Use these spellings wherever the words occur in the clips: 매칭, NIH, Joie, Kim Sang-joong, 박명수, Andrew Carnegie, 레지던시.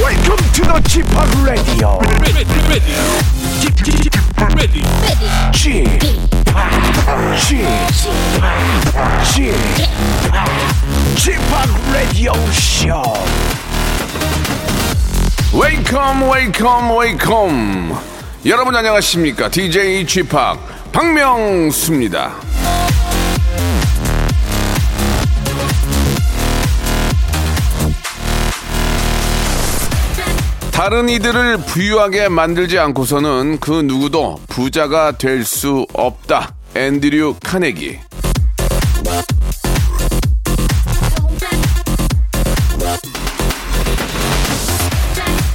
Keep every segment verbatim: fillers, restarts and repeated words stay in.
Welcome to the G-팍 Radio. G-팍 Radio Show. Welcome, welcome, welcome. 여러분 안녕하십니까? 디제이 G-팍 박명수입니다. 다른 이들을 부유하게 만들지 않고서는 그 누구도 부자가 될 수 없다. 앤드류 카네기.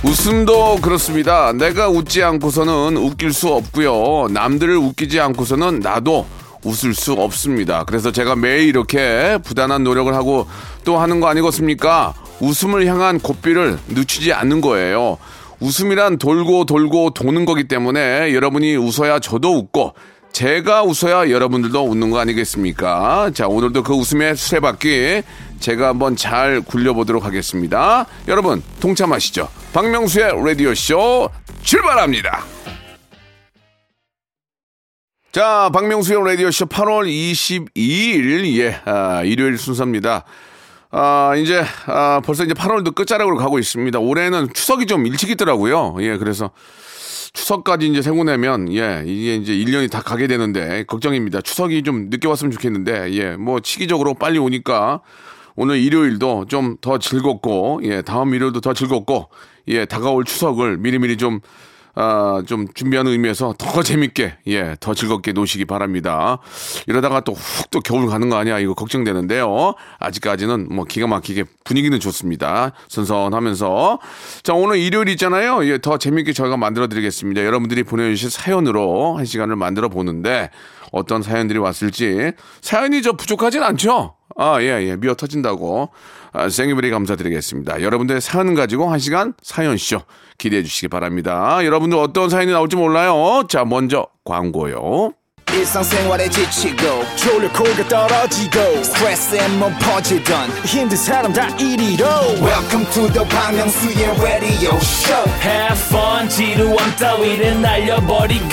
웃음도 그렇습니다. 내가 웃지 않고서는 웃길 수 없고요. 남들을 웃기지 않고서는 나도 웃을 수 없습니다. 그래서 제가 매일 이렇게 부단한 노력을 하고 또 하는 거 아니겠습니까? 웃음을 향한 고삐를 늦추지 않는 거예요. 웃음이란 돌고 돌고 도는 거기 때문에 여러분이 웃어야 저도 웃고 제가 웃어야 여러분들도 웃는 거 아니겠습니까? 자, 오늘도 그 웃음의 쇠바퀴 제가 한번 잘 굴려보도록 하겠습니다. 여러분 동참하시죠. 박명수의 라디오쇼 출발합니다. 자, 박명수의 라디오쇼 팔월 이십이일 예, 아, 일요일 순서입니다. 아, 이제, 아, 벌써 이제 팔월도 끝자락으로 가고 있습니다. 올해는 추석이 좀 일찍 있더라고요. 예, 그래서 추석까지 이제 세고 내면, 예, 이게 이제 일 년이 다 가게 되는데, 걱정입니다. 추석이 좀 늦게 왔으면 좋겠는데, 예, 뭐, 시기적으로 빨리 오니까, 오늘 일요일도 좀 더 즐겁고, 예, 다음 일요일도 더 즐겁고, 예, 다가올 추석을 미리미리 좀, 아, 좀 준비하는 의미에서 더 재밌게, 예, 더 즐겁게 노시기 바랍니다. 이러다가 또 훅 또 겨울 가는 거 아니야? 이거 걱정되는데요. 아직까지는 뭐 기가 막히게 분위기는 좋습니다. 선선하면서. 자, 오늘 일요일 있잖아요. 예, 더 재밌게 저희가 만들어 드리겠습니다. 여러분들이 보내주신 사연으로 한 시간을 만들어 보는데 어떤 사연들이 왔을지. 사연이 저 부족하진 않죠? 아, 예, 예. 미어 터진다고. 아, 생일부리 감사드리겠습니다. 여러분들의 사연 가지고 한 시간 사연쇼 기대해 주시기 바랍니다. 여러분들 어떤 사연이 나올지 몰라요. 자, 먼저 광고요. 일상생활에 지치고, 졸려 코가 떨어지고, 스트레스에 몸 퍼지던, 힘든 사람 다 이리로. Welcome to the 박명수의 radio show. Have fun, 지루함 따위를 날려버리고.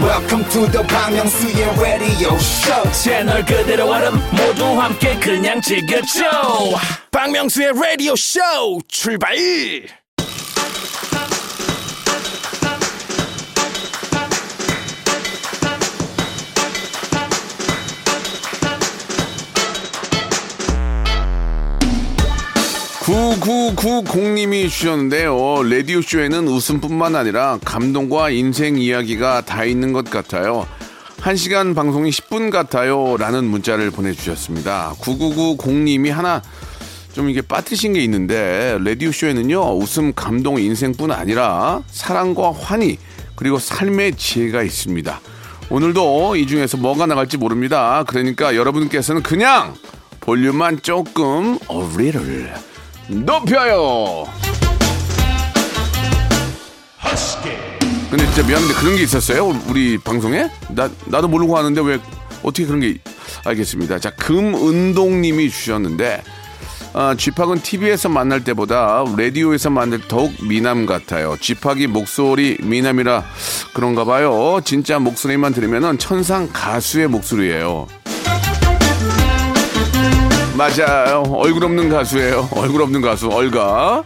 Welcome to the 박명수의 radio show. 채널 그대로 와름 모두 함께 그냥 즐겨줘. 박명수의 radio show, 출발! 구구구공님이 주셨는데요. 라디오쇼에는 웃음뿐만 아니라 감동과 인생 이야기가 다 있는 것 같아요. 한 시간 방송이 십 분 같아요. 라는 문자를 보내주셨습니다. 구구구공님이 하나 좀 이게 빠뜨신 게 있는데, 라디오쇼에는요, 웃음, 감동, 인생뿐 아니라 사랑과 환희, 그리고 삶의 지혜가 있습니다. 오늘도 이 중에서 뭐가 나갈지 모릅니다. 그러니까 여러분께서는 그냥 볼륨만 조금 어리를 높여요. 근데 진짜 미안한데 그런 게 있었어요? 우리 방송에? 나, 나도 모르고 하는데 왜 어떻게 그런 게. 알겠습니다. 자, 금은동님이 주셨는데, 아, G-팍은 티비에서 만날 때보다 라디오에서 만날 때 더욱 미남 같아요. G-팍이 목소리 미남이라 그런가 봐요. 진짜 목소리만 들으면 천상 가수의 목소리예요. 맞아요. 얼굴 없는 가수예요. 얼굴 없는 가수 얼가.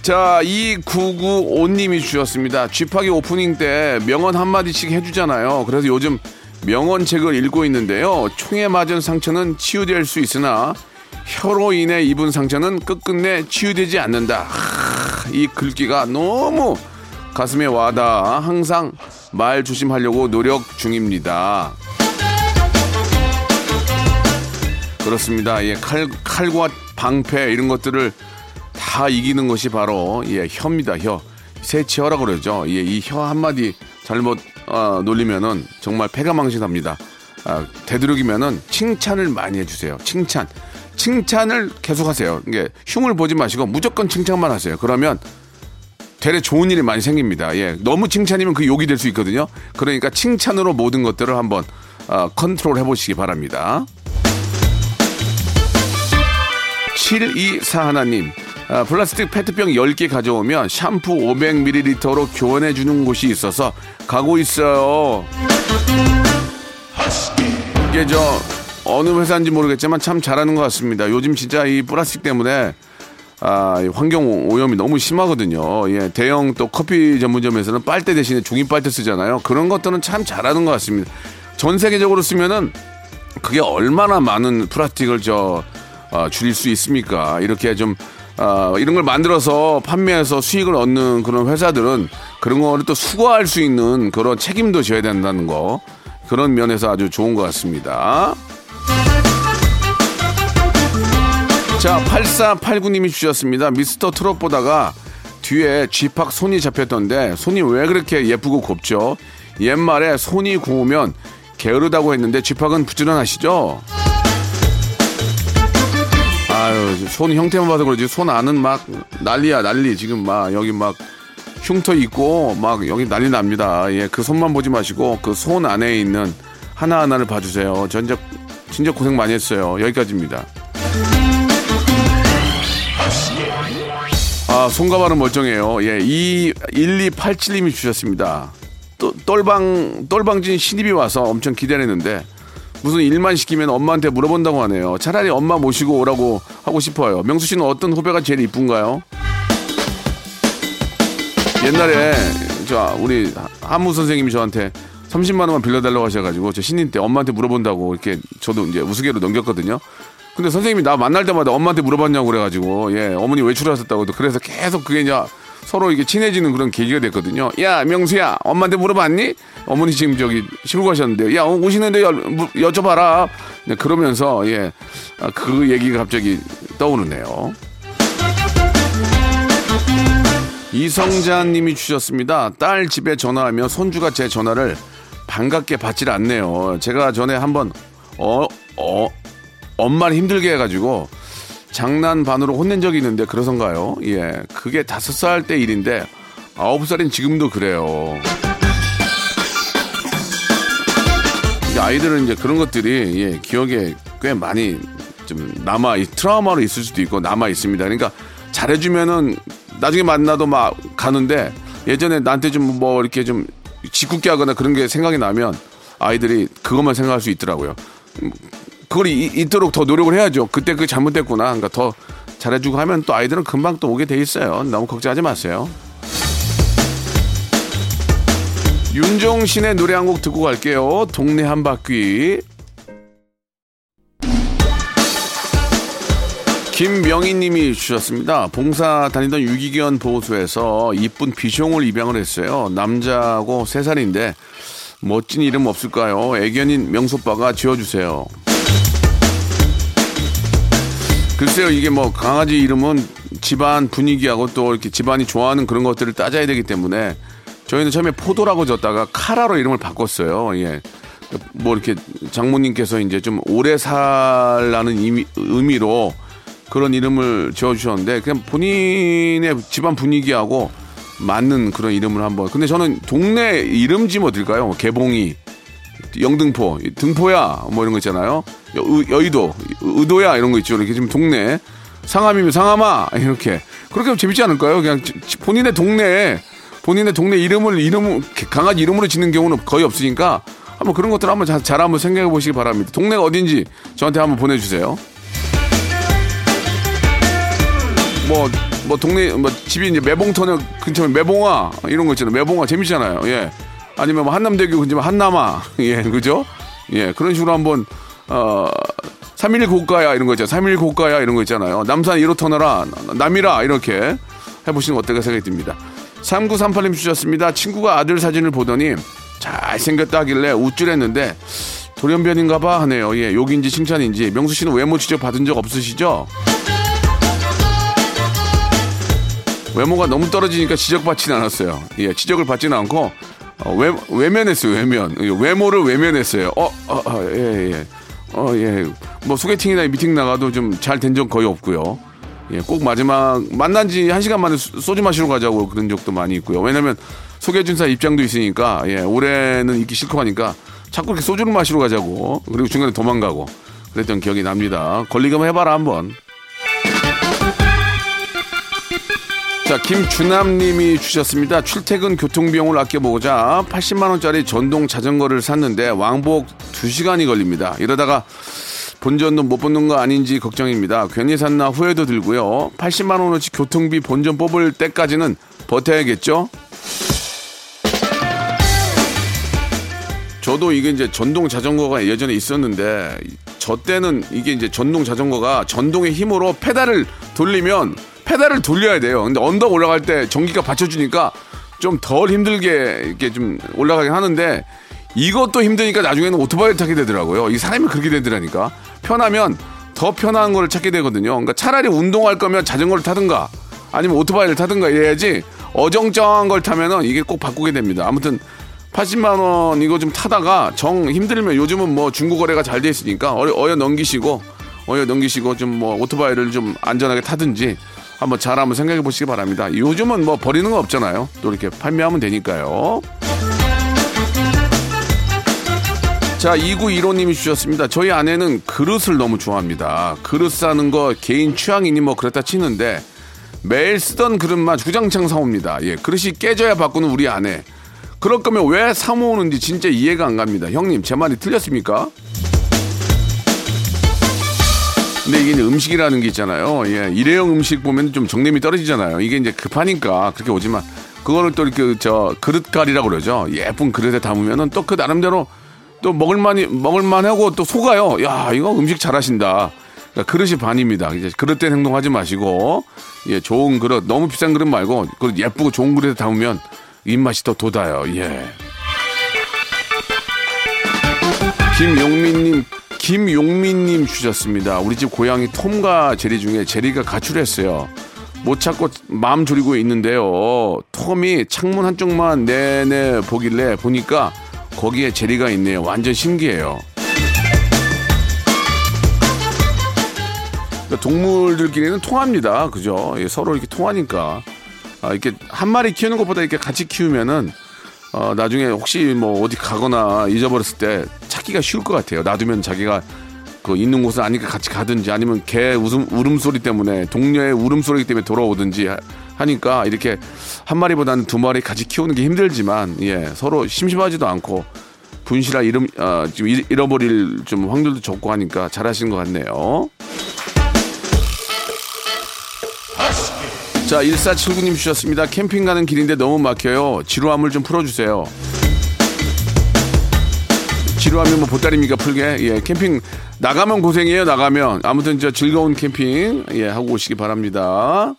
자, 이구구오님이 주셨습니다. G-팍이 오프닝 때 명언 한마디씩 해주잖아요. 그래서 요즘 명언책을 읽고 있는데요. 총에 맞은 상처는 치유될 수 있으나 혀로 인해 입은 상처는 끝끝내 치유되지 않는다. 하, 이 글귀가 너무 가슴에 와닿아 항상 말 조심하려고 노력 중입니다. 그렇습니다. 예, 칼, 칼과 방패 이런 것들을 다 이기는 것이 바로, 예, 혀입니다. 혀. 새치혀라고 그러죠. 예, 이 혀 한마디 잘못 어, 놀리면은 정말 패가 망신합니다. 아, 되도록이면은 칭찬을 많이 해주세요. 칭찬. 칭찬을 계속하세요. 이게 흉을 보지 마시고 무조건 칭찬만 하세요. 그러면 되레 좋은 일이 많이 생깁니다. 예, 너무 칭찬이면 그 욕이 될 수 있거든요. 그러니까 칭찬으로 모든 것들을 한번 어, 컨트롤 해보시기 바랍니다. 칠이사 하나님, 아, 플라스틱 페트병 열 개 가져오면 샴푸 오백 밀리리터로 교환해주는 곳이 있어서 가고 있어요. 이게 저 어느 회사인지 모르겠지만 참 잘하는 것 같습니다. 요즘 진짜 이 플라스틱 때문에 아, 환경 오염이 너무 심하거든요. 예, 대형 또 커피 전문점에서는 빨대 대신에 종이 빨대 쓰잖아요. 그런 것들은 참 잘하는 것 같습니다. 전 세계적으로 쓰면은 그게 얼마나 많은 플라스틱을 저 아, 줄일 수 있습니까? 이렇게 좀 아, 이런 걸 만들어서 판매해서 수익을 얻는 그런 회사들은 그런 거를 또 수거할 수 있는 그런 책임도 져야 된다는 거, 그런 면에서 아주 좋은 것 같습니다. 자, 팔사팔구 님이 주셨습니다. 미스터 트롯 보다가 뒤에 G-팍 손이 잡혔던데 손이 왜 그렇게 예쁘고 곱죠? 옛말에 손이 고우면 게으르다고 했는데 G-팍은 부지런하시죠? 아유, 손 형태만 봐서 그러지 손 안은 막 난리야 난리. 지금 막 여기 막 흉터 있고 막 여기 난리 납니다. 예, 그 손만 보지 마시고 그 손 안에 있는 하나하나를 봐주세요. 진짜, 진짜 고생 많이 했어요. 여기까지입니다. 아, 손과 발은 멀쩡해요. 예, 이 일이팔칠 님이 주셨습니다. 또, 똘방, 똘방진 신입이 와서 엄청 기다리는데 무슨 일만 시키면 엄마한테 물어본다고 하네요. 차라리 엄마 모시고 오라고 하고 싶어요. 명수 씨는 어떤 후배가 제일 이쁜가요? 옛날에 저 우리 한무 선생님이 저한테 삼십만 원만 빌려달라고 하셔가지고 저 신인 때 엄마한테 물어본다고 이렇게 저도 이제 우스개로 넘겼거든요. 근데 선생님이 나 만날 때마다 엄마한테 물어봤냐고 그래가지고, 예, 어머니 외출하셨다고. 그래서 계속 그게 이제 서로 이게 친해지는 그런 계기가 됐거든요. 야, 명수야, 엄마한테 물어봤니? 어머니 지금 저기 시골 가셨는데, 야, 오시는데 여, 여쭤봐라. 네, 그러면서, 예, 아, 그 얘기가 갑자기 떠오르네요. 이성자님이 주셨습니다. 딸 집에 전화하면 손주가 제 전화를 반갑게 받질 않네요. 제가 전에 한번, 어, 어, 엄마를 힘들게 해가지고 장난 반으로 혼낸 적이 있는데 그러선가요? 예, 그게 다섯 살 때 일인데 아홉 살인 지금도 그래요. 이제 아이들은 이제 그런 것들이, 예, 기억에 꽤 많이 좀 남아, 트라우마로 있을 수도 있고 남아 있습니다. 그러니까 잘해주면은 나중에 만나도 막 가는데 예전에 나한테 좀 뭐 이렇게 좀 짓궂게 하거나 그런 게 생각이 나면 아이들이 그것만 생각할 수 있더라고요. 그걸 이, 있도록 더 노력을 해야죠. 그때 그게 잘못됐구나. 그러니까 더 잘해주고 하면 또 아이들은 금방 또 오게 돼 있어요. 너무 걱정하지 마세요. 윤종신의 노래 한 곡 듣고 갈게요. 동네 한 바퀴. 김명희님이 주셨습니다. 봉사 다니던 유기견 보호소에서 이쁜 비숑을 입양을 했어요. 남자고 세 살인데 멋진 이름 없을까요? 애견인 명소빠가 지어주세요. 글쎄요, 이게 뭐 강아지 이름은 집안 분위기하고 또 이렇게 집안이 좋아하는 그런 것들을 따져야 되기 때문에 저희는 처음에 포도라고 졌다가 카라로 이름을 바꿨어요. 예, 뭐 이렇게 장모님께서 이제 좀 오래 살라는 의미, 의미로 그런 이름을 지어주셨는데 그냥 본인의 집안 분위기하고 맞는 그런 이름을 한번. 근데 저는 동네 이름 지면 어딜까요? 개봉이, 영등포, 등포야 뭐 이런 거 있잖아요. 여, 여의도, 의도야 이런 거 있죠. 이렇게 지금 동네 상암이면 상암아 이렇게 그렇게 하면 재밌지 않을까요? 그냥 본인의 동네, 본인의 동네 이름을 이름 강아지 이름으로 짓는 경우는 거의 없으니까 한번 그런 것들 한번 자, 잘 한번 생각해 보시기 바랍니다. 동네가 어딘지 저한테 한번 보내주세요. 뭐. 뭐 동네 뭐 집이 이제 매봉터널 근처면 매봉아 이런 거 있잖아요. 매봉아 재밌잖아요. 예, 아니면 뭐 한남대교 근처면 한남아. 예, 그죠? 예, 그런 식으로 한번 어 삼일 고가야 이런 거 있잖아요. 삼일 고가야 이런 거 있잖아요. 남산 일 호 터널아 남이라 이렇게 해보시는 거 어떨까 생각이 듭니다. 삼구삼팔 님 주셨습니다. 친구가 아들 사진을 보더니 잘생겼다 하길래 우쭐했는데 돌연변인가 봐 하네요. 예, 욕인지 칭찬인지. 명수 씨는 외모 지적 받은 적 없으시죠? 외모가 너무 떨어지니까 지적받지는 않았어요. 예, 지적을 받지는 않고 어, 외, 외면했어요. 외면. 외모를 외면했어요. 어, 어, 어, 예, 예. 어, 예. 뭐 소개팅이나 미팅 나가도 좀 잘 된 적 거의 없고요. 예, 꼭 마지막 만난 지 한 시간 만에 소주 마시러 가자고 그런 적도 많이 있고요. 왜냐면 소개해준 사람 입장도 있으니까, 예, 올해는 있기 싫고 하니까 자꾸 이렇게 소주를 마시러 가자고 그리고 중간에 도망가고 그랬던 기억이 납니다. 걸리기만 해봐라 한번. 자, 김주남님이 주셨습니다. 출퇴근 교통비용을 아껴보고자 팔십만 원짜리 전동 자전거를 샀는데 왕복 두 시간이 걸립니다. 이러다가 본전도 못 뽑는 거 아닌지 걱정입니다. 괜히 샀나 후회도 들고요. 팔십만 원어치 교통비 본전 뽑을 때까지는 버텨야겠죠? 저도 이게 이제 전동 자전거가 예전에 있었는데 저 때는 이게 이제 전동 자전거가 전동의 힘으로 페달을 돌리면 페달을 돌려야 돼요. 근데 언덕 올라갈 때 전기가 받쳐주니까 좀 덜 힘들게 이렇게 좀 올라가긴 하는데 이것도 힘드니까 나중에는 오토바이를 타게 되더라고요. 이 사람이 그렇게 되더라니까. 편하면 더 편한 걸 찾게 되거든요. 그러니까 차라리 운동할 거면 자전거를 타든가 아니면 오토바이를 타든가 이래야지 어정쩡한 걸 타면은 이게 꼭 바꾸게 됩니다. 아무튼 팔십만 원 이거 좀 타다가 정 힘들면 요즘은 뭐 중고거래가 잘 돼 있으니까 어여, 어여 넘기시고 어여 넘기시고 좀 뭐 오토바이를 좀 안전하게 타든지 한번 잘 한번 생각해 보시기 바랍니다. 요즘은 뭐 버리는 거 없잖아요. 또 이렇게 판매하면 되니까요. 자, 이구일오님이 주셨습니다. 저희 아내는 그릇을 너무 좋아합니다. 그릇 사는 거 개인 취향이니 뭐 그렇다 치는데 매일 쓰던 그릇만 주구장창 사옵니다. 예, 그릇이 깨져야 바꾸는 우리 아내. 그럴 거면 왜 사모으는지 진짜 이해가 안 갑니다. 형님, 제 말이 틀렸습니까? 근데 이게 이제 음식이라는 게 있잖아요. 예, 일회용 음식 보면 좀 정념이 떨어지잖아요. 이게 이제 급하니까 그렇게 오지만 그거를 또 이렇게 저 그릇갈이라고 그러죠. 예쁜 그릇에 담으면은 또 그 나름대로 또 먹을만이 먹을만하고 또 속아요. 야, 이거 음식 잘하신다. 그러니까 그릇이 반입니다. 이제 그릇된 행동하지 마시고, 예, 좋은 그릇, 너무 비싼 그릇 말고 그 예쁘고 좋은 그릇에 담으면 입맛이 더 돋아요. 예. 김용민님, 김용민님 주셨습니다. 우리 집 고양이 톰과 제리 중에 제리가 가출했어요. 못 찾고 마음 졸이고 있는데요. 톰이 창문 한쪽만 내내 보길래 보니까 거기에 제리가 있네요. 완전 신기해요. 그러니까 동물들끼리는 통합니다. 그죠? 예, 서로 이렇게 통하니까. 아, 이렇게 한 마리 키우는 것보다 이렇게 같이 키우면은, 어, 나중에 혹시 뭐 어디 가거나 잊어버렸을 때 찾기가 쉬울 것 같아요. 놔두면 자기가 그 있는 곳을 아니까 같이 가든지 아니면 개 웃음, 울음소리 때문에, 동료의 울음소리 때문에 돌아오든지 하니까 이렇게 한 마리보다는 두 마리 같이 키우는 게 힘들지만, 예, 서로 심심하지도 않고 분실할 이름, 어, 지금 잃어버릴 좀 확률도 적고 하니까 잘하시는 것 같네요. 자, 일사칠구님 주셨습니다. 캠핑 가는 길인데 너무 막혀요. 지루함을 좀 풀어주세요. 지루하면 뭐 보따리입니까? 풀게. 예, 캠핑 나가면 고생이에요. 나가면. 아무튼 저 즐거운 캠핑, 예, 하고 오시기 바랍니다.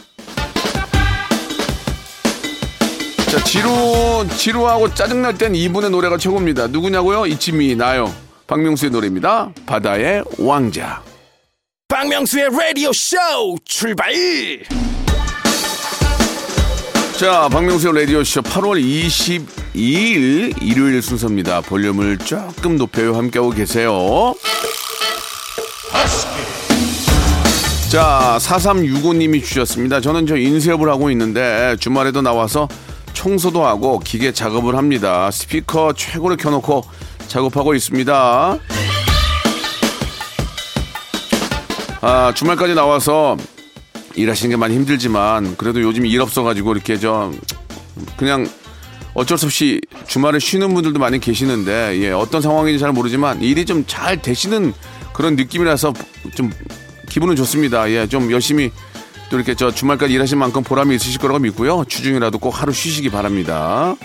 자, 지루 지루하고 짜증날 땐 이분의 노래가 최고입니다. 누구냐고요? It's me, 나요. 박명수의 노래입니다. 바다의 왕자. 박명수의 라디오 쇼 출발. 자, 박명수의 라디오쇼 팔월 이십이일 일요일 순서입니다. 볼륨을 조금 높여요. 함께하고 계세요. 자, 사삼육오님이 주셨습니다. 저는 저 인쇄업을 하고 있는데 주말에도 나와서 청소도 하고 기계 작업을 합니다. 스피커 최고로 켜놓고 작업하고 있습니다. 아, 주말까지 나와서 일하시는 게 많이 힘들지만 그래도 요즘 일 없어가지고 이렇게 저 그냥 어쩔 수 없이 주말에 쉬는 분들도 많이 계시는데, 예, 어떤 상황인지 잘 모르지만 일이 좀 잘 되시는 그런 느낌이라서 좀 기분은 좋습니다. 예, 좀 열심히 또 이렇게 저 주말까지 일하신 만큼 보람이 있으실 거라고 믿고요. 주중이라도 꼭 하루 쉬시기 바랍니다.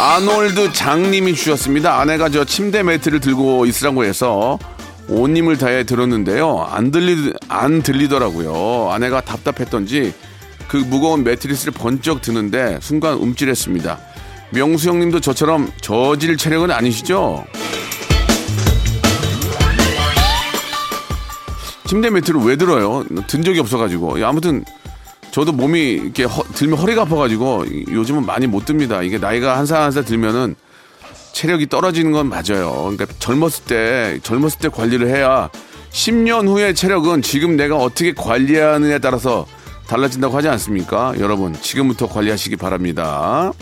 아놀드 장님이 주셨습니다. 아내가 저 침대 매트를 들고 있으라고 해서 온 힘을 다해 들었는데요. 안 들리, 안 들리더라고요. 아내가 답답했던지 그 무거운 매트리스를 번쩍 드는데 순간 움찔했습니다. 명수 형님도 저처럼 저질 체력은 아니시죠? 침대 매트를 왜 들어요? 든 적이 없어가지고. 아무튼 저도 몸이 이렇게 허, 들면 허리가 아파가지고 요즘은 많이 못 듭니다. 이게 나이가 한 살 한 살 들면은 체력이 떨어지는 건 맞아요. 그러니까 젊었을 때 젊었을 때 관리를 해야 십 년 후의 체력은 지금 내가 어떻게 관리하느냐에 따라서 달라진다고 하지 않습니까? 여러분, 지금부터 관리하시기 바랍니다.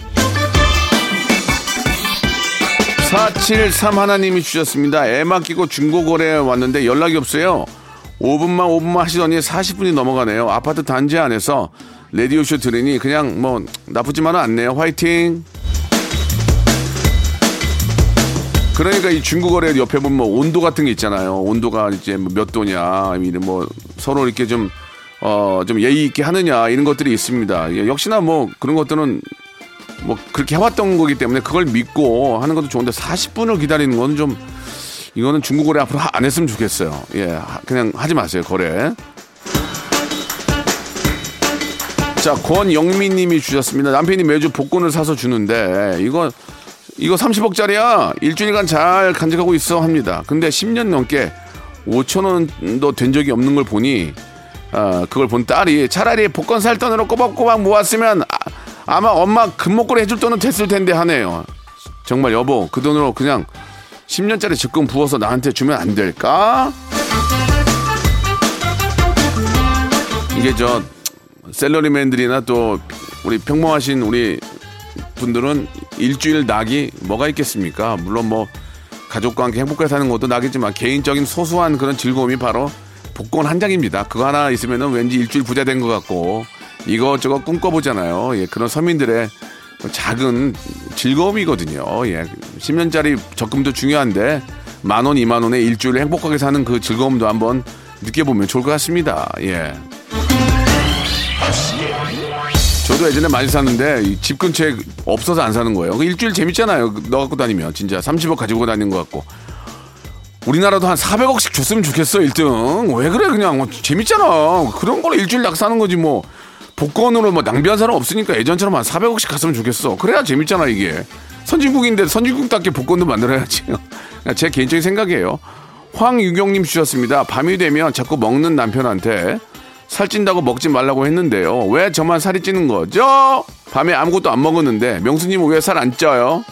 사칠삼 하나님이 주셨습니다. 애 맡기고 중고거래에 왔는데 연락이 없어요. 오 분만 오 분만 하시더니 사십 분이 넘어가네요. 아파트 단지 안에서 라디오쇼 들으니 그냥 뭐 나쁘지만은 않네요. 화이팅! 그러니까 이 중국어래 옆에 보면 뭐 온도 같은 게 있잖아요. 온도가 이제 몇 도냐, 뭐 서로 이렇게 좀, 어, 좀 예의 있게 하느냐, 이런 것들이 있습니다. 예, 역시나 뭐 그런 것들은 뭐 그렇게 해왔던 거기 때문에 그걸 믿고 하는 것도 좋은데 사십 분을 기다리는 건 좀, 이거는 중국어래 앞으로 하, 안 했으면 좋겠어요. 예, 그냥 하지 마세요, 거래. 자, 권영민 님이 주셨습니다. 남편이 매주 복권을 사서 주는데, 이거, 이거 삼십억짜리야. 일주일간 잘 간직하고 있어 합니다. 근데 십 년 넘게 오천 원도 된 적이 없는 걸 보니, 어, 그걸 본 딸이 차라리 복권 살 돈으로 꼬박꼬박 모았으면 아, 아마 엄마 금목걸이 해줄 돈은 됐을 텐데 하네요. 정말 여보, 그 돈으로 그냥 십 년짜리 적금 부어서 나한테 주면 안 될까? 이게 저 셀러리맨들이나 또 우리 평범하신 우리 분들은 일주일 낙이 뭐가 있겠습니까? 물론 뭐 가족과 함께 행복하게 사는 것도 낙이지만 개인적인 소소한 그런 즐거움이 바로 복권 한 장입니다. 그거 하나 있으면은 왠지 일주일 부자 된 것 같고 이것저것 꿈꿔보잖아요. 예, 그런 서민들의 작은 즐거움이거든요. 예, 십 년짜리 적금도 중요한데 만 원, 이만 원에 일주일 행복하게 사는 그 즐거움도 한번 느껴보면 좋을 것 같습니다. 예. 저도 예전에 많이 샀는데 집 근처에 없어서 안 사는 거예요. 일주일 재밌잖아요. 너 갖고 다니면 진짜 삼십억 가지고 다니는 것 같고. 우리나라도 한 사백억씩 줬으면 좋겠어. 일 등. 왜 그래 그냥. 재밌잖아. 그런 걸 일주일 낙 사는 거지 뭐. 복권으로 뭐 낭비한 사람 없으니까 예전처럼 한 사백억씩 갔으면 좋겠어. 그래야 재밌잖아 이게. 선진국인데 선진국답게 복권도 만들어야지. 제 개인적인 생각이에요. 황유경님 주셨습니다. 밤이 되면 자꾸 먹는 남편한테 살찐다고 먹지 말라고 했는데요. 왜 저만 살이 찌는 거죠? 밤에 아무것도 안 먹었는데 명수님은 왜 살 안 쪄요?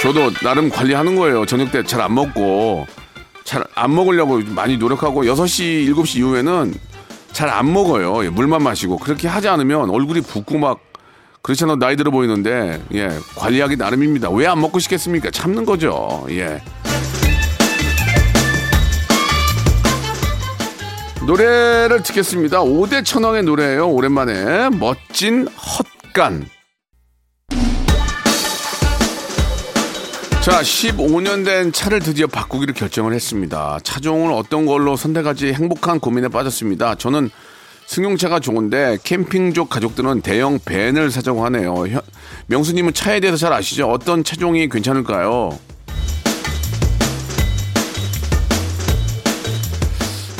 저도 나름 관리하는 거예요. 저녁 때 잘 안 먹고 잘 안 먹으려고 많이 노력하고 여섯 시, 일곱 시 이후에는 잘 안 먹어요. 예, 물만 마시고 그렇게 하지 않으면 얼굴이 붓고 막 그렇잖아요. 나이 들어 보이는데 예, 관리하기 나름입니다. 왜 안 먹고 싶겠습니까? 참는 거죠. 예. 노래를 듣겠습니다. 오 대 천왕의 노래예요. 오랜만에 멋진 헛간. 자, 십오 년 된 차를 드디어 바꾸기로 결정을 했습니다. 차종을 어떤 걸로 선택할지 행복한 고민에 빠졌습니다. 저는 승용차가 좋은데 캠핑족 가족들은 대형 밴을 사자고 하네요. 현, 명수님은 차에 대해서 잘 아시죠? 어떤 차종이 괜찮을까요?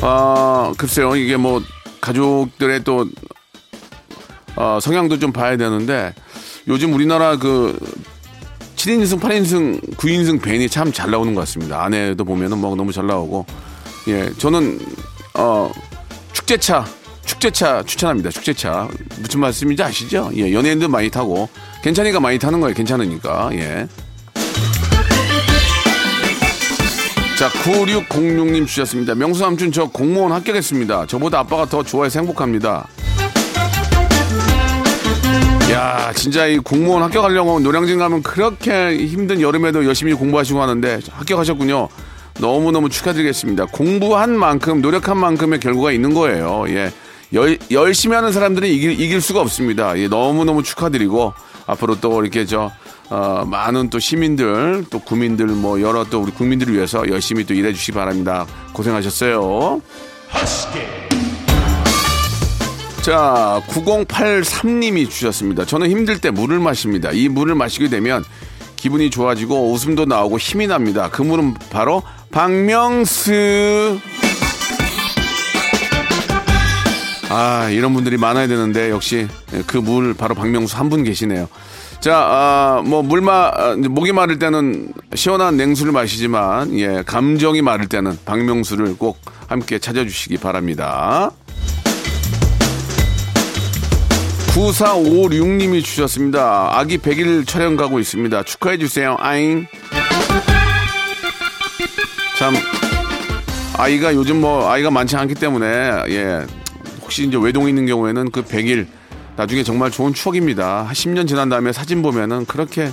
아, 글쎄요. 이게 뭐 가족들의 또 어, 성향도 좀 봐야 되는데 요즘 우리나라 그 칠 인승, 팔 인승, 구 인승 밴이 참 잘 나오는 것 같습니다. 안에도 보면은 뭐 너무 잘 나오고. 예, 저는 어, 축제차, 축제차 추천합니다. 축제차. 무슨 말씀인지 아시죠? 예, 연예인들 많이 타고 괜찮으니까 많이 타는 거예요. 괜찮으니까. 예. 자, 구육공육 님 주셨습니다. 명수 삼촌 저 공무원 합격했습니다. 저보다 아빠가 더 좋아해서 행복합니다. 야, 진짜 이 공무원 합격하려고 노량진 가면 그렇게 힘든 여름에도 열심히 공부하시고 하는데 합격하셨군요. 너무너무 축하드리겠습니다. 공부한 만큼 노력한 만큼의 결과가 있는 거예요. 예, 열, 열심히 하는 사람들은 이길, 이길 수가 없습니다. 예, 너무너무 축하드리고 앞으로 또 이렇게 저 어, 많은 또 시민들 또 구민들 뭐 여러 또 우리 국민들을 위해서 열심히 또 일해 주시기 바랍니다. 고생하셨어요. 자, 구공팔삼 님이 주셨습니다. 저는 힘들 때 물을 마십니다. 이 물을 마시게 되면 기분이 좋아지고 웃음도 나오고 힘이 납니다. 그 물은 바로 박명수. 아, 이런 분들이 많아야 되는데 역시 그 물 바로 박명수 한 분 계시네요. 자, 아, 뭐 물마 목이 마를 때는 시원한 냉수를 마시지만 예, 감정이 마를 때는 박명수를 꼭 함께 찾아주시기 바랍니다. 구사오육 님이 주셨습니다. 아기 백 일 촬영 가고 있습니다. 축하해 주세요. 아잉. 참 아이가 요즘 뭐 아이가 많지 않기 때문에 예, 혹시 이제 외동이 있는 경우에는 그 백 일 나중에 정말 좋은 추억입니다. 십 년 지난 다음에 사진 보면은 그렇게,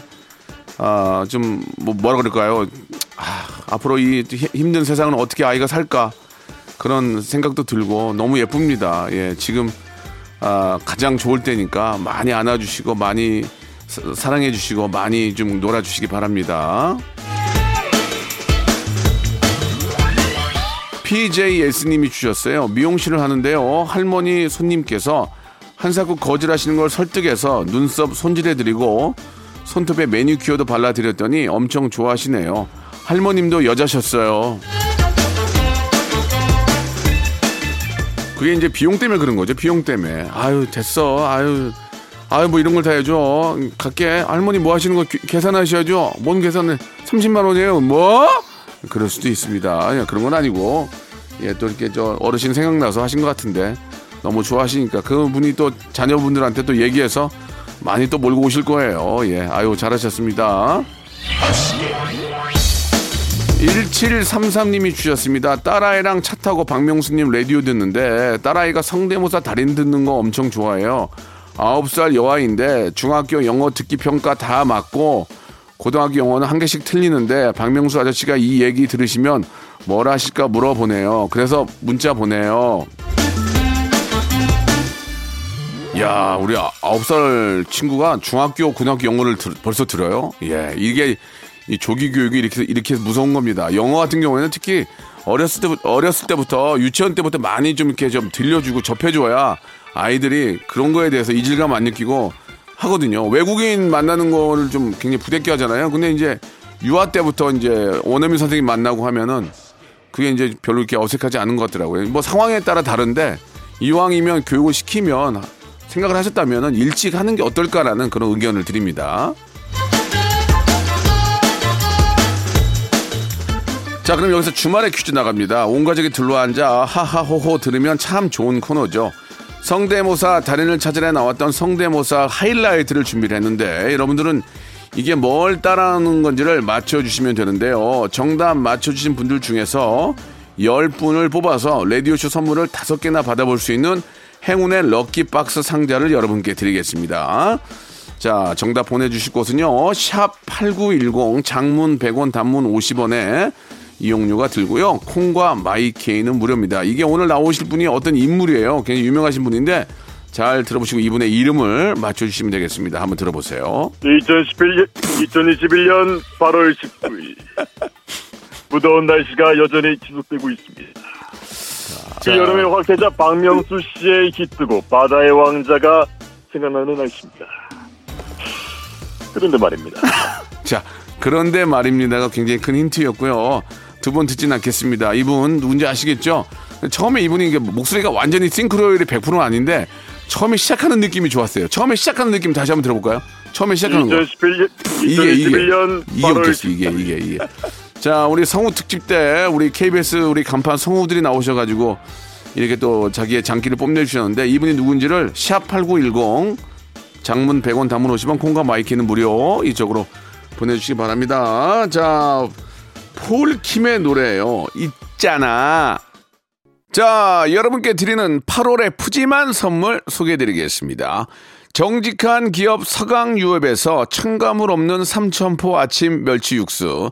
아, 좀, 뭐, 뭐라 그럴까요? 아, 앞으로 이 힘든 세상은 어떻게 아이가 살까 그런 생각도 들고 너무 예쁩니다. 예, 지금 아, 가장 좋을 때니까 많이 안아주시고 많이 사, 사랑해주시고 많이 좀 놀아주시기 바랍니다. 피제이에스님이 주셨어요. 미용실을 하는데요. 할머니 손님께서 한사코 거절하시는 걸 설득해서 눈썹 손질해드리고 손톱에 매니큐어도 발라드렸더니 엄청 좋아하시네요. 할머님도 여자셨어요. 그게 이제 비용 때문에 그런 거죠. 비용 때문에. 아유 됐어. 아유 아유 뭐 이런 걸 다 해줘. 갈게. 할머니 뭐 하시는 거 계산하셔야죠. 뭔 계산을. 삼십만 원이에요. 뭐? 그럴 수도 있습니다. 그런 건 아니고 예, 또 이렇게 저 어르신 생각나서 하신 것 같은데 너무 좋아하시니까 그분이 또 자녀분들한테 또 얘기해서 많이 또 몰고 오실 거예요. 예, 아유 잘하셨습니다. 일칠삼삼님이 주셨습니다. 딸아이랑 차 타고 박명수님 라디오 듣는데 딸아이가 성대모사 달인 듣는 거 엄청 좋아해요. 아홉 살 여아인데 중학교 영어 듣기 평가 다 맞고 고등학교 영어는 한 개씩 틀리는데 박명수 아저씨가 이 얘기 들으시면 뭘 하실까 물어보네요. 그래서 문자 보내요. 야, 우리 아홉 살 친구가 중학교, 고등학교 영어를 들, 벌써 들어요? 예, 이게 이 조기 교육이 이렇게 이렇게 무서운 겁니다. 영어 같은 경우에는 특히 어렸을 때부터 어렸을 때부터 유치원 때부터 많이 좀 이렇게 좀 들려주고 접해줘야 아이들이 그런 거에 대해서 이질감 안 느끼고 하거든요. 외국인 만나는 거를 좀 굉장히 부대껴 하잖아요. 근데 이제 유아 때부터 이제 원어민 선생님 만나고 하면은 그게 이제 별로 이렇게 어색하지 않은 것 같더라고요. 뭐 상황에 따라 다른데 이왕이면 교육을 시키면 생각을 하셨다면은 일찍 하는 게 어떨까라는 그런 의견을 드립니다. 자, 그럼 여기서 주말에 퀴즈 나갑니다. 온 가족이 둘러앉아 하하호호 들으면 참 좋은 코너죠. 성대모사 달인을 찾으러 나왔던 성대모사 하이라이트를 준비를 했는데 여러분들은 이게 뭘 따라하는 건지를 맞춰주시면 되는데요. 정답 맞춰주신 분들 중에서 열 분을 뽑아서 라디오쇼 선물을 다섯 개나 받아볼 수 있는 행운의 럭키박스 상자를 여러분께 드리겠습니다. 자, 정답 보내주실 곳은요. 샵 팔구일공 장문 백 원 단문 오십 원에 이용료가 들고요. 콩과 마이케이는 무료입니다. 이게 오늘 나오실 분이 어떤 인물이에요. 굉장히 유명하신 분인데 잘 들어보시고 이분의 이름을 맞춰주시면 되겠습니다. 한번 들어보세요. 이천십일 년, 이천이십일 년 팔월 십구일 무더운 날씨가 여전히 지속되고 있습니다. 그 여름의 황태자 박명수 씨의 히트곡 바다의 왕자가 생각나는 날씨입니다. 그런데 말입니다. 자, 그런데 말입니다가 굉장히 큰 힌트였고요. 두 번 듣진 않겠습니다. 이분 누군지 아시겠죠? 처음에 이분이 목소리가 완전히 싱크로율이 백 퍼센트 아닌데 처음에 시작하는 느낌이 좋았어요. 처음에 시작하는 느낌 다시 한번 들어볼까요? 처음에 시작하는 거. 이천십일 년 이게 이게 이게 이게. 자, 우리 성우 특집 때 우리 케이비에스 우리 간판 성우들이 나오셔가지고 이렇게 또 자기의 장기를 뽐내주셨는데 이분이 누군지를 샵팔구일공 장문 백 원 단문 오십 원 콩과 마이키는 무료 이쪽으로 보내주시기 바랍니다. 자, 폴킴의 노래예요. 있잖아. 자, 여러분께 드리는 팔월의 푸짐한 선물 소개해드리겠습니다. 정직한 기업 서강유업에서 첨가물 없는 삼천포 아침 멸치 육수,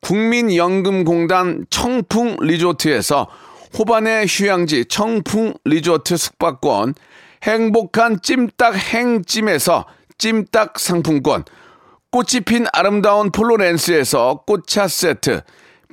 국민연금공단 청풍 리조트에서 호반의 휴양지 청풍 리조트 숙박권, 행복한 찜닭 행찜에서 찜닭 상품권, 꽃이 핀 아름다운 플로렌스에서 꽃차 세트,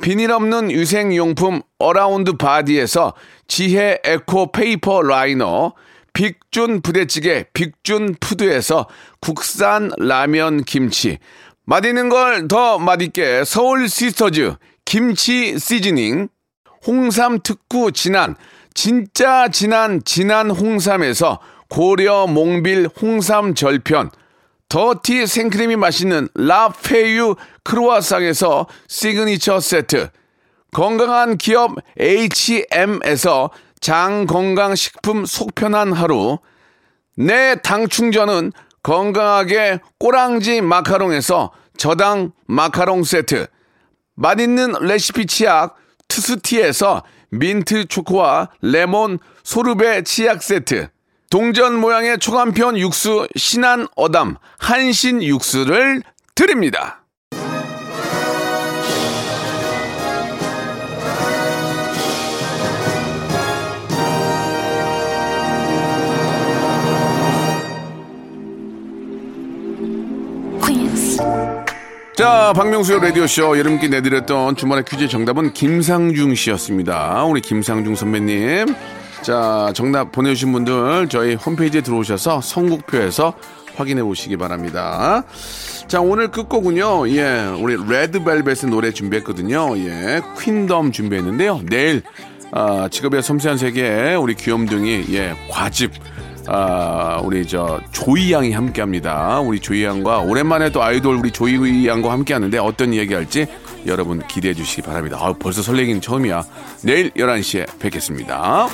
비닐 없는 위생용품 어라운드 바디에서 지혜 에코 페이퍼 라이너, 빅준 부대찌개 빅준 푸드에서 국산 라면 김치, 맛있는 걸 더 맛있게 서울 시스터즈 김치 시즈닝, 홍삼 특구 진한 진짜 진한 진한 홍삼에서 고려 몽빌 홍삼 절편, 더티 생크림이 맛있는 라페유 크루아상에서 시그니처 세트, 건강한 기업 에이치엠에서 장건강식품 속편한 하루, 내 당 충전은 건강하게 꼬랑지 마카롱에서 저당 마카롱 세트, 맛있는 레시피 치약 투스티에서 민트 초코와 레몬 소르베 치약 세트, 동전 모양의 초간편 육수 신한 어담 한신 육수를 드립니다. 자, 박명수의 라디오쇼 여름기 내드렸던 주말의 퀴즈 정답은 김상중 씨였습니다. 우리 김상중 선배님. 자, 정답 보내주신 분들 저희 홈페이지에 들어오셔서 선곡표에서 확인해 보시기 바랍니다. 자, 오늘 끝곡은요. 예, 우리 레드벨벳의 노래 준비했거든요. 예, 퀸덤 준비했는데요. 내일 아, 직업의 섬세한 세계에 우리 귀염둥이 예, 과즙. 아, 우리 저 조이 양이 함께합니다. 우리 조이 양과 오랜만에 또 아이돌 우리 조이 양과 함께하는데 어떤 이야기할지 여러분 기대해 주시기 바랍니다. 아, 벌써 설레긴 처음이야. 내일 열한 시에 뵙겠습니다.